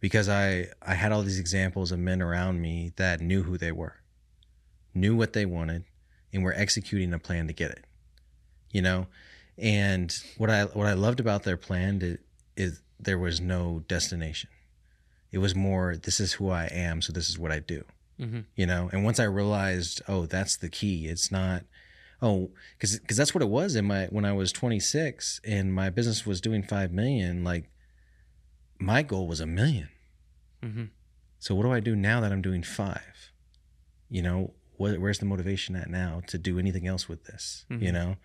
because I I had all these examples of men around me that knew who they were, knew what they wanted, and were executing a plan to get it. You know, and what I what I loved about their plan to, is there was no destination. It was more, this is who I am, so this is what I do. Mm-hmm. You know, and once I realized, oh, that's the key. It's not, oh, because because that's what it was in my when I was twenty-six and my business was doing five million. Like my goal was a million. Mm-hmm. So what do I do now that I'm doing five? You know, what, where's the motivation at now to do anything else with this? Mm-hmm. You know.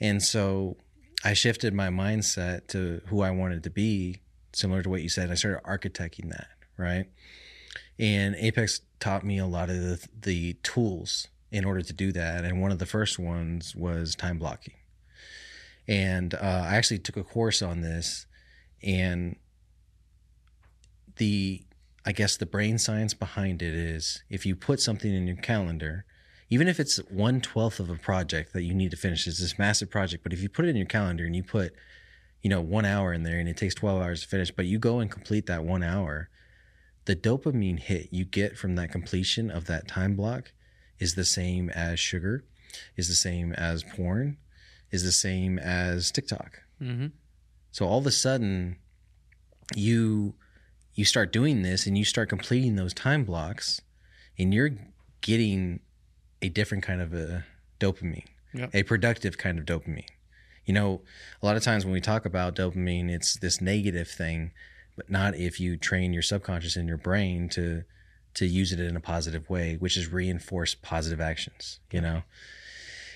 And so I shifted my mindset to who I wanted to be, similar to what you said. I started architecting that, right? And Apex taught me a lot of the, the tools in order to do that. And one of the first ones was time blocking. And uh, I actually took a course on this, and the, I guess the brain science behind it is if you put something in your calendar, even if it's one twelfth of a project that you need to finish, it's this massive project, but if you put it in your calendar and you put, you know, one hour in there and it takes twelve hours to finish, but you go and complete that one hour, the dopamine hit you get from that completion of that time block is the same as sugar, is the same as porn, is the same as TikTok. Mm-hmm. So all of a sudden, you you start doing this and you start completing those time blocks, and you're getting a different kind of a dopamine, yep. a productive kind of dopamine. You know, a lot of times when we talk about dopamine, it's this negative thing, but not if you train your subconscious in your brain to to use it in a positive way, which is reinforce positive actions, you know?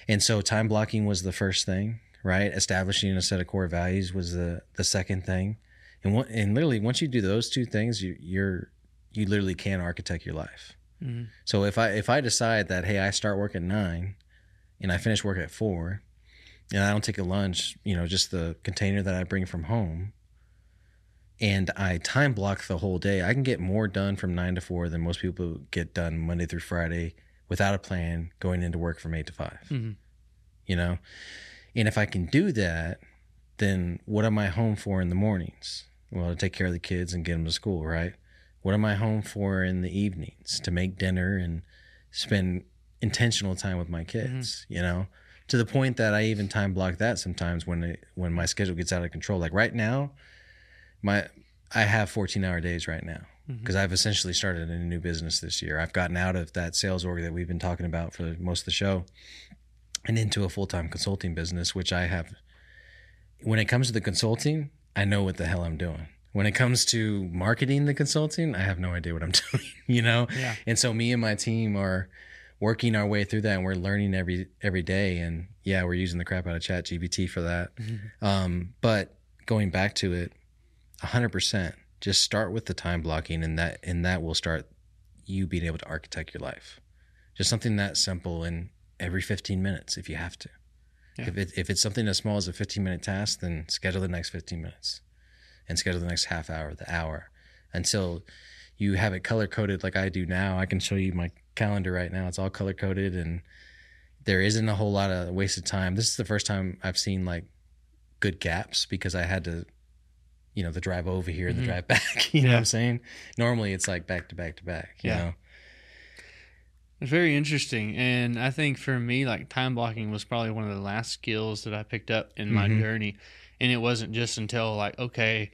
And so time blocking was the first thing, right? Establishing a set of core values was the the second thing. And one, and literally once you do those two things, you, you're you literally can architect your life. Mm-hmm. So if I if I decide that, hey, I start work at nine and I finish work at four and I don't take a lunch, you know, just the container that I bring from home, and I time block the whole day, I can get more done from nine to four than most people get done Monday through Friday without a plan going into work from eight to five, mm-hmm. you know? And if I can do that, then what am I home for in the mornings? Well, to take care of the kids and get them to school, right? What am I home for in the evenings? To make dinner and spend intentional time with my kids, mm-hmm. you know? To the point that I even time block that sometimes when it, when my schedule gets out of control. Like right now, my I have fourteen-hour days right now because mm-hmm. I've essentially started a new business this year. I've gotten out of that sales org that we've been talking about for most of the show and into a full-time consulting business, which I have. When it comes to the consulting, I know what the hell I'm doing. When it comes to marketing the consulting, I have no idea what I'm doing, you know? Yeah. And so me and my team are working our way through that, and we're learning every every day. And, yeah, we're using the crap out of ChatGPT for that. Mm-hmm. Um, but going back to it, one hundred percent, just start with the time blocking, and that and that will start you being able to architect your life. Just something that simple, and every fifteen minutes if you have to. Yeah. If it, if it's something as small as a fifteen-minute task, then schedule the next fifteen minutes and schedule the next half hour, the hour, until you have it color-coded like I do now. I can show you my calendar right now. It's all color-coded, and there isn't a whole lot of wasted time. This is the first time I've seen, like, good gaps because I had to, you know, the drive over here and mm-hmm. the drive back, you yeah. know what I'm saying? Normally it's like back to back to back, you yeah. know? It's very interesting. And I think for me, like, time blocking was probably one of the last skills that I picked up in my mm-hmm. journey. And it wasn't just until, like, okay,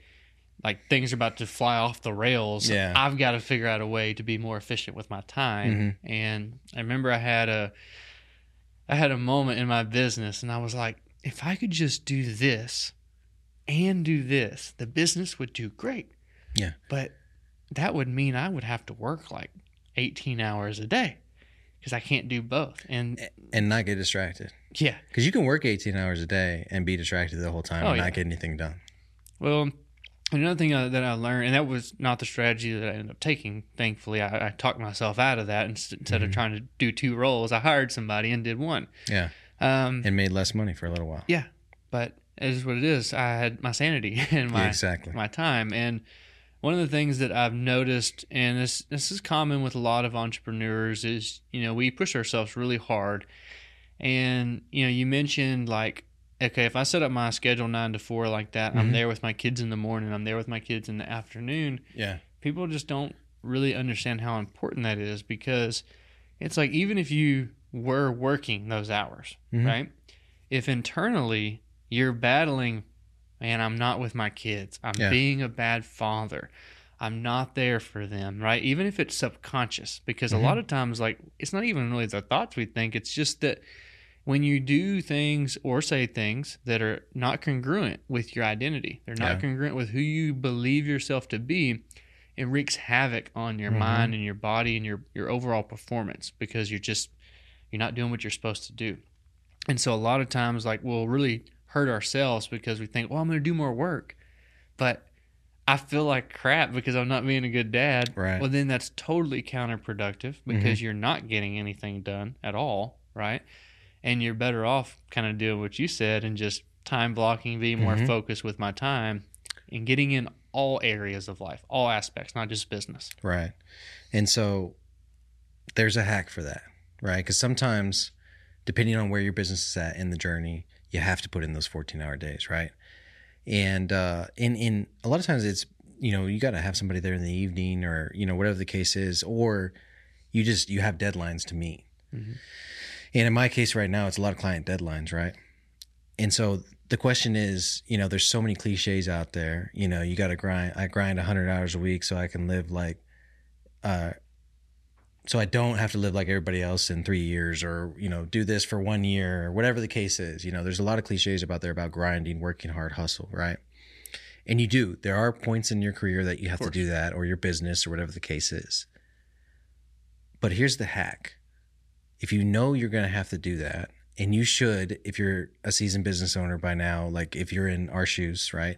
like, things are about to fly off the rails. Yeah. I've got to figure out a way to be more efficient with my time. Mm-hmm. And I remember I had a, I had a moment in my business, and I was like, if I could just do this and do this, the business would do great. Yeah. But that would mean I would have to work like eighteen hours a day, because I can't do both. And and not get distracted. Yeah. Because you can work eighteen hours a day and be distracted the whole time oh, and yeah. not get anything done. Well, another thing that I learned, and that was not the strategy that I ended up taking, thankfully. I, I talked myself out of that. Instead mm-hmm. of trying to do two roles, I hired somebody and did one. Yeah. Um, and made less money for a little while. Yeah. But it is what it is. I had my sanity and my, yeah, exactly. my time. And one of the things that I've noticed, and this this is common with a lot of entrepreneurs, is, you know, we push ourselves really hard. And, you know, you mentioned, like, okay, if I set up my schedule nine to four like that, mm-hmm. I'm there with my kids in the morning, I'm there with my kids in the afternoon. Yeah. People just don't really understand how important that is, because it's like, even if you were working those hours, mm-hmm. right? If internally you're battling, man, I'm not with my kids. I'm yeah. being a bad father. I'm not there for them, right? Even if it's subconscious, because mm-hmm. a lot of times, like, it's not even really the thoughts we think. It's just that when you do things or say things that are not congruent with your identity, they're not yeah. congruent with who you believe yourself to be, it wreaks havoc on your mm-hmm. mind and your body and your, your overall performance, because you're just, you're not doing what you're supposed to do. And so a lot of times, like, we'll really hurt ourselves because we think, well, I'm going to do more work, but I feel like crap because I'm not being a good dad. Right. Well, then that's totally counterproductive, because mm-hmm. you're not getting anything done at all, right? And you're better off kind of doing what you said and just time blocking, being more mm-hmm. focused with my time, and getting in all areas of life, all aspects, not just business. Right. And so there's a hack for that, right? Because sometimes, depending on where your business is at in the journey, you have to put in those fourteen-hour days, right? And uh, in in a lot of times it's, you know, you got to have somebody there in the evening, or, you know, whatever the case is, or you just, you have deadlines to meet. Mm-hmm. And in my case right now, it's a lot of client deadlines, right? And so the question is, you know, there's so many cliches out there. You know, you got to grind. I grind one hundred hours a week so I can live like, uh, so I don't have to live like everybody else in three years or, you know, do this for one year or whatever the case is. You know, there's a lot of cliches about there about grinding, working hard, hustle, right? And you do. There are points in your career that you have to do that, or your business, or whatever the case is. But here's the hack. If you know you're going to have to do that, and you should, if you're a seasoned business owner by now, like if you're in our shoes, right?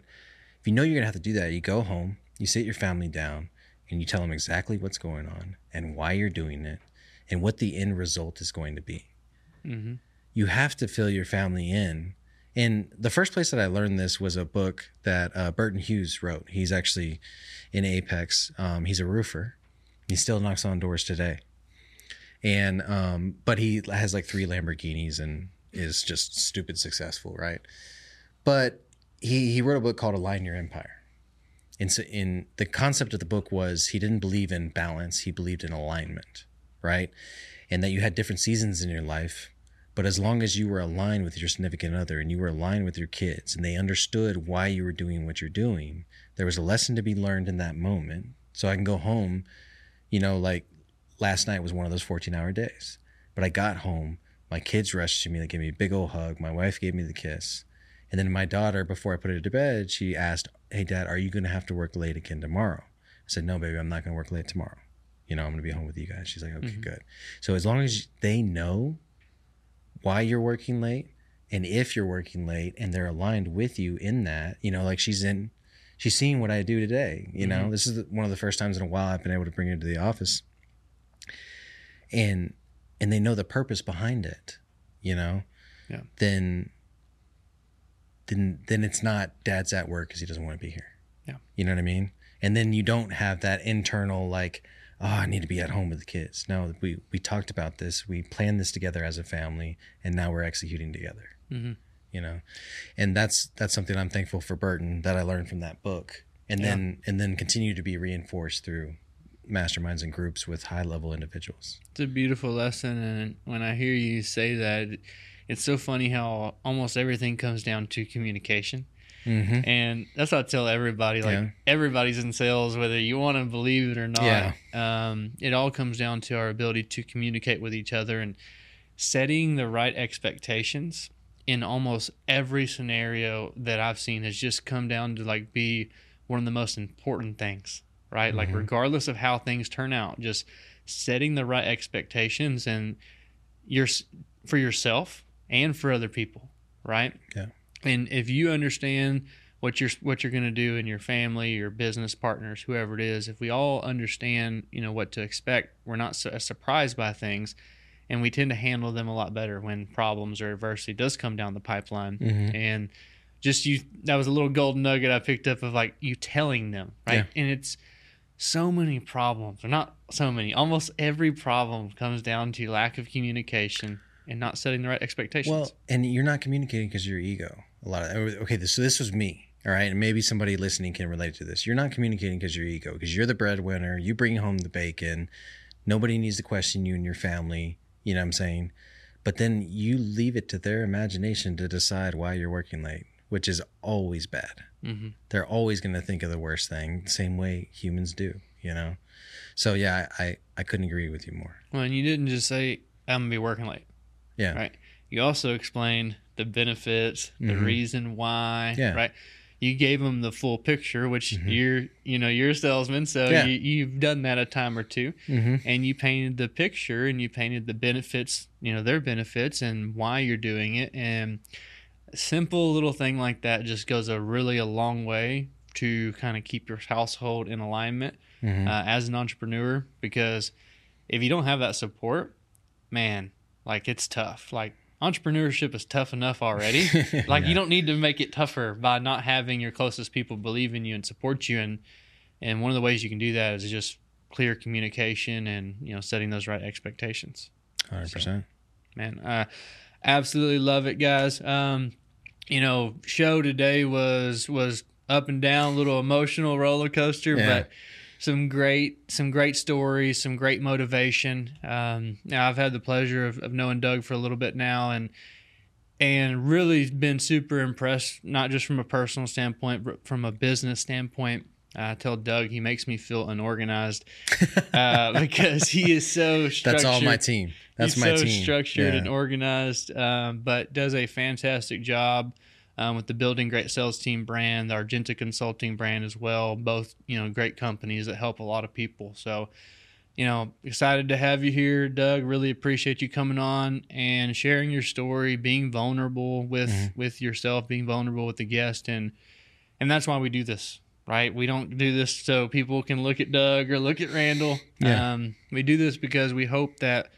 If you know you're going to have to do that, you go home, you sit your family down, and you tell them exactly what's going on and why you're doing it and what the end result is going to be. Mm-hmm. You have to fill your family in. And the first place that I learned this was a book that uh, Burton Hughes wrote. He's actually in Apex. Um, he's a roofer. He still knocks on doors today. And um, but he has like three Lamborghinis and is just stupid successful, right? But he, he wrote a book called Align Your Empire. And so in the concept of the book was he didn't believe in balance. He believed in alignment, right? And that you had different seasons in your life. But as long as you were aligned with your significant other and you were aligned with your kids and they understood why you were doing what you're doing, there was a lesson to be learned in that moment. So I can go home, you know, like last night was one of those fourteen hour days, but I got home, my kids rushed to me, they gave me a big old hug. My wife gave me the kiss. And then my daughter, before I put her to bed, she asked, hey dad, are you going to have to work late again tomorrow? I said, no, baby, I'm not going to work late tomorrow. You know, I'm going to be home with you guys. She's like, okay, mm-hmm. good. So as long as they know why you're working late and if you're working late and they're aligned with you in that, you know, like she's in, she's seeing what I do today. You mm-hmm. know, this is one of the first times in a while I've been able to bring her to the office and, and they know the purpose behind it, you know, yeah. then, then, then it's not dad's at work because he doesn't want to be here. Yeah. You know what I mean? And then you don't have that internal, like, oh, I need to be at home with the kids. No, we, we talked about this. We planned this together as a family, and now we're executing together, mm-hmm. you know? And that's that's something I'm thankful for Burton that I learned from that book and yeah. then and then continue to be reinforced through masterminds and groups with high-level individuals. It's a beautiful lesson, and when I hear you say that, it's so funny how almost everything comes down to communication. Mm-hmm. And that's what I tell everybody, like yeah. everybody's in sales, whether you want to believe it or not, yeah. um, it all comes down to our ability to communicate with each other and setting the right expectations in almost every scenario that I've seen has just come down to like be one of the most important things, right? Mm-hmm. Like regardless of how things turn out, just setting the right expectations and your, for yourself and for other people, right? Yeah. And if you understand what you're what you're going to do in your family, your business partners, whoever it is, if we all understand, you know, what to expect, we're not su- surprised by things, and we tend to handle them a lot better when problems or adversity does come down the pipeline. Mm-hmm. And just you, that was a little golden nugget I picked up of like you telling them, right? Yeah. And it's so many problems, or not so many, almost every problem comes down to lack of communication and not setting the right expectations. Well, and you're not communicating because of your ego. A lot of okay, this, so this was me, all right? And maybe somebody listening can relate to this. You're not communicating because your ego, because you're the breadwinner. You bring home the bacon. Nobody needs to question you and your family. You know what I'm saying? But then you leave it to their imagination to decide why you're working late, which is always bad. Mm-hmm. They're always going to think of the worst thing, same way humans do, you know? So, yeah, I, I, I couldn't agree with you more. Well, and you didn't just say, I'm going to be working late. Yeah. Right. You also explained the benefits, the mm-hmm. reason why, yeah. right? You gave them the full picture, which mm-hmm. you're, you know, you're a salesman, so yeah. you, you've done that a time or two, mm-hmm. and you painted the picture and you painted the benefits, you know, their benefits and why you're doing it. And a simple little thing like that just goes a really a long way to kind of keep your household in alignment mm-hmm. uh, as an entrepreneur, because if you don't have that support, man, like it's tough. Like, entrepreneurship is tough enough already. Like yeah. you don't need to make it tougher by not having your closest people believe in you and support you. And, and one of the ways you can do that is just clear communication and, you know, setting those right expectations. one hundred percent. So, man, I absolutely love it, guys. Um, you know, show today was, was up and down, a little emotional roller coaster, yeah. but Some great, some great stories, some great motivation. Um, now I've had the pleasure of, of knowing Doug for a little bit now, and and really been super impressed, not just from a personal standpoint, but from a business standpoint. Uh, I tell Doug he makes me feel unorganized uh, because he is so structured. That's all my team. That's He's my so team. So structured yeah. and organized, um, but does a fantastic job. Um, with the Building Great Sales Team brand, the Argenta Consulting brand as well, both, you know, great companies that help a lot of people. So, you know, excited to have you here, Doug. Really appreciate you coming on and sharing your story, being vulnerable with, mm-hmm. with yourself, being vulnerable with the guest. And, and that's why we do this, right? We don't do this so people can look at Doug or look at Randall. Yeah. Um, we do this because we hope that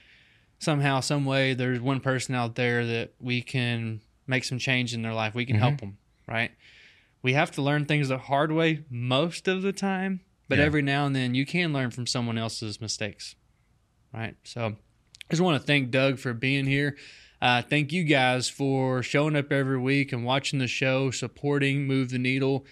somehow, some way, there's one person out there that we can make some change in their life. We can mm-hmm. help them, right? We have to learn things the hard way most of the time, but yeah. every now and then you can learn from someone else's mistakes, right? So I just want to thank Doug for being here. Uh, thank you guys for showing up every week and watching the show, supporting Move the Needle.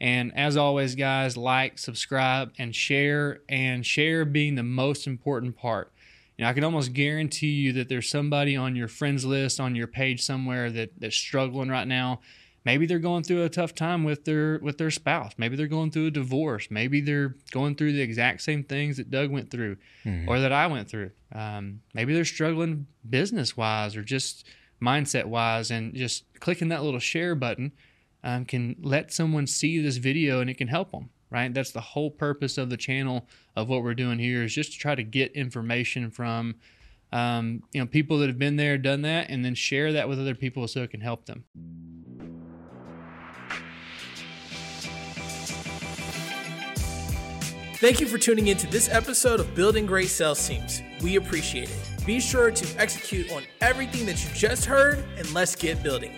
And as always, guys, like, subscribe, and share, and share being the most important part. You know, I can almost guarantee you that there's somebody on your friends list, on your page somewhere that, that's struggling right now. Maybe they're going through a tough time with their with their spouse. Maybe they're going through a divorce. Maybe they're going through the exact same things that Doug went through mm-hmm. or that I went through. Um, maybe they're struggling business-wise or just mindset-wise, and just clicking that little share button um, can let someone see this video and it can help them, right? That's the whole purpose of the channel, of what we're doing here, is just to try to get information from um, you know, people that have been there, done that, and then share that with other people so it can help them. Thank you for tuning into this episode of Building Great Sales Teams. We appreciate it. Be sure to execute on everything that you just heard, and let's get building.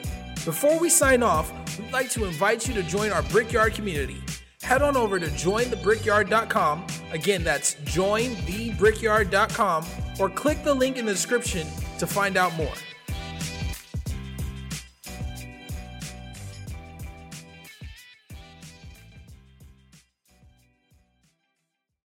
Before we sign off, we'd like to invite you to join our Brickyard community. Head on over to join the brickyard dot com. Again, that's join the brickyard dot com, or click the link in the description to find out more.